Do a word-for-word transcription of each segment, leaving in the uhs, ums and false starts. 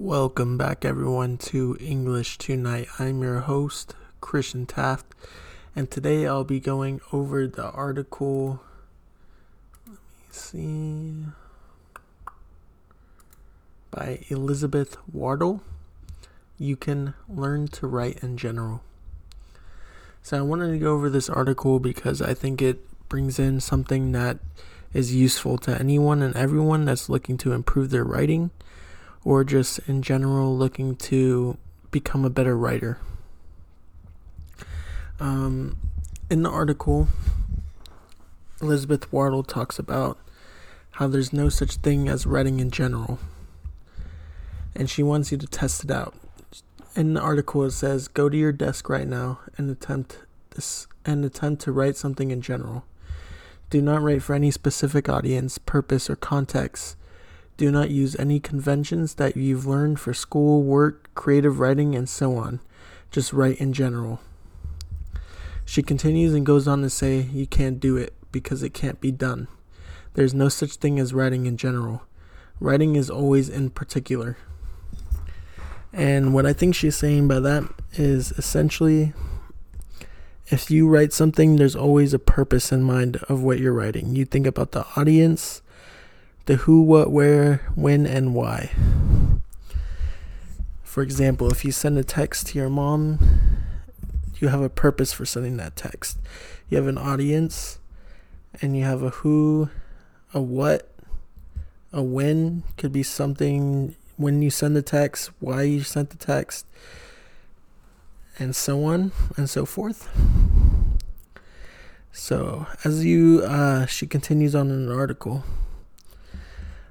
Welcome back, everyone, to English Tonight. I'm your host, Christian Taft, and today I'll be going over the article. Let me see. By Elizabeth Wardle. You can learn to write in general. So I wanted to go over this article because I think it brings in something that is useful to anyone and everyone that's looking to improve their writing, or just in general looking to become a better writer. Um, in the article, Elizabeth Wardle talks about how there's no such thing as writing in general, and she wants you to test it out. In the article, it says, go to your desk right now and attempt this, and attempt to write something in general. Do not write for any specific audience, purpose, or context. Do not use any conventions that you've learned for school, work, creative writing, and so on. Just write in general. She continues and goes on to say, you can't do it because it can't be done. There's no such thing as writing in general. Writing is always in particular. And what I think she's saying by that is essentially, if you write something, there's always a purpose in mind of what you're writing. You think about the audience, the who, what, where, when, and why. For example, if you send a text to your mom, you have a purpose for sending that text. You have an audience, and you have a who, a what, a when. Could be something when you send the text, why you sent the text, and so on and so forth. So, as you, uh, she continues on in an article.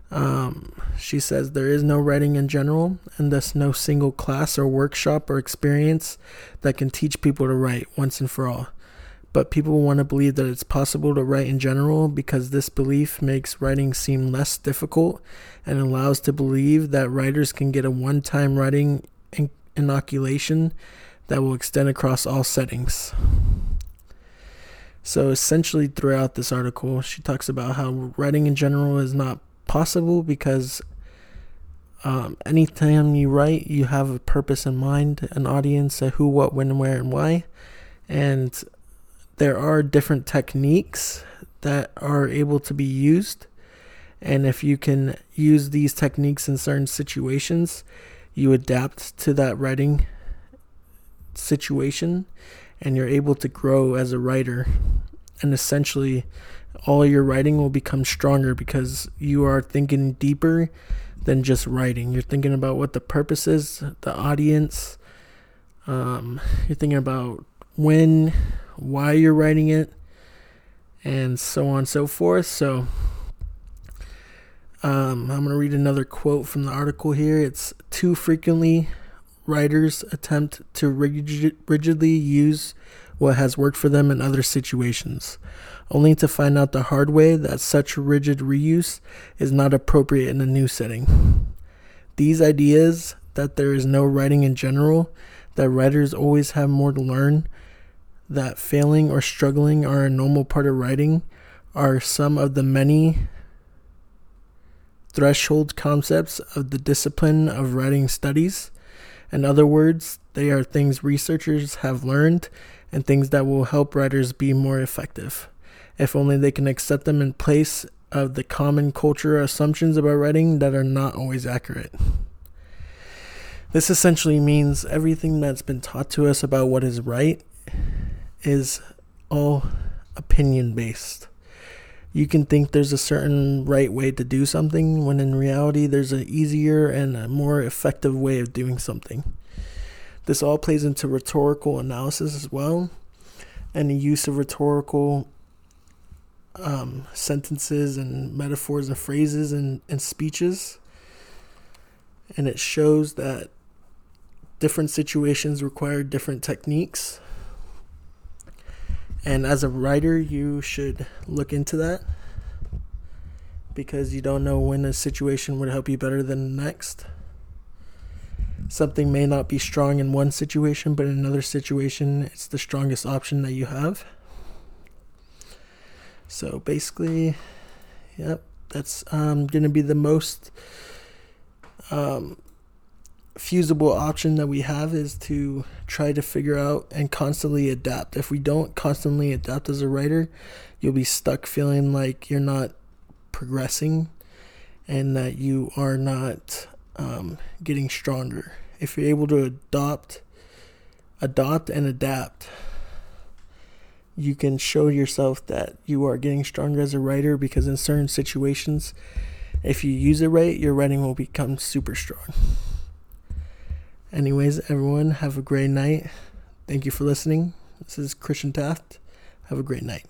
Um, she says there is no writing in general, and thus no single class or workshop or experience that can teach people to write once and for all. But people want to believe that it's possible to write in general because this belief makes writing seem less difficult and allows to believe that writers can get a one-time writing in- inoculation that will extend across all settings. So essentially, throughout this article, she talks about how writing in general is not possible because um, anytime you write, you have a purpose in mind, an audience, a who, what, when, where, and why. And there are different techniques that are able to be used. And if you can use these techniques in certain situations, you adapt to that writing situation and you're able to grow as a writer. And essentially, all your writing will become stronger because you are thinking deeper than just writing. You're thinking about what the purpose is, the audience. Um, you're thinking about when, why you're writing it, and so on and so forth. So um, I'm going to read another quote from the article here. It's, too frequently, writers attempt to rigid, rigidly use what has worked for them in other situations, only to find out the hard way that such rigid reuse is not appropriate in a new setting. These ideas that there is no writing in general, that writers always have more to learn, that failing or struggling are a normal part of writing, are some of the many threshold concepts of the discipline of writing studies. In other words, they are things researchers have learned and things that will help writers be more effective, if only they can accept them in place of the common culture assumptions about writing that are not always accurate. This essentially means everything that's been taught to us about what is right is all opinion-based. You can think there's a certain right way to do something, when in reality there's an easier and a more effective way of doing something. This all plays into rhetorical analysis as well, and the use of rhetorical um, sentences and metaphors and phrases and, and speeches. And it shows that different situations require different techniques. And as a writer, you should look into that because you don't know when a situation would help you better than the next. Something may not be strong in one situation, but in another situation, it's the strongest option that you have. So basically, yep, that's um, going to be the most um, feasible option that we have is to try to figure out and constantly adapt. If we don't constantly adapt as a writer, you'll be stuck feeling like you're not progressing and that you are not um, getting stronger. If you're able to adopt, adopt and adapt, you can show yourself that you are getting stronger as a writer, because in certain situations, if you use it right, your writing will become super strong. Anyways, everyone, have a great night. Thank you for listening. This is Christian Taft. Have a great night.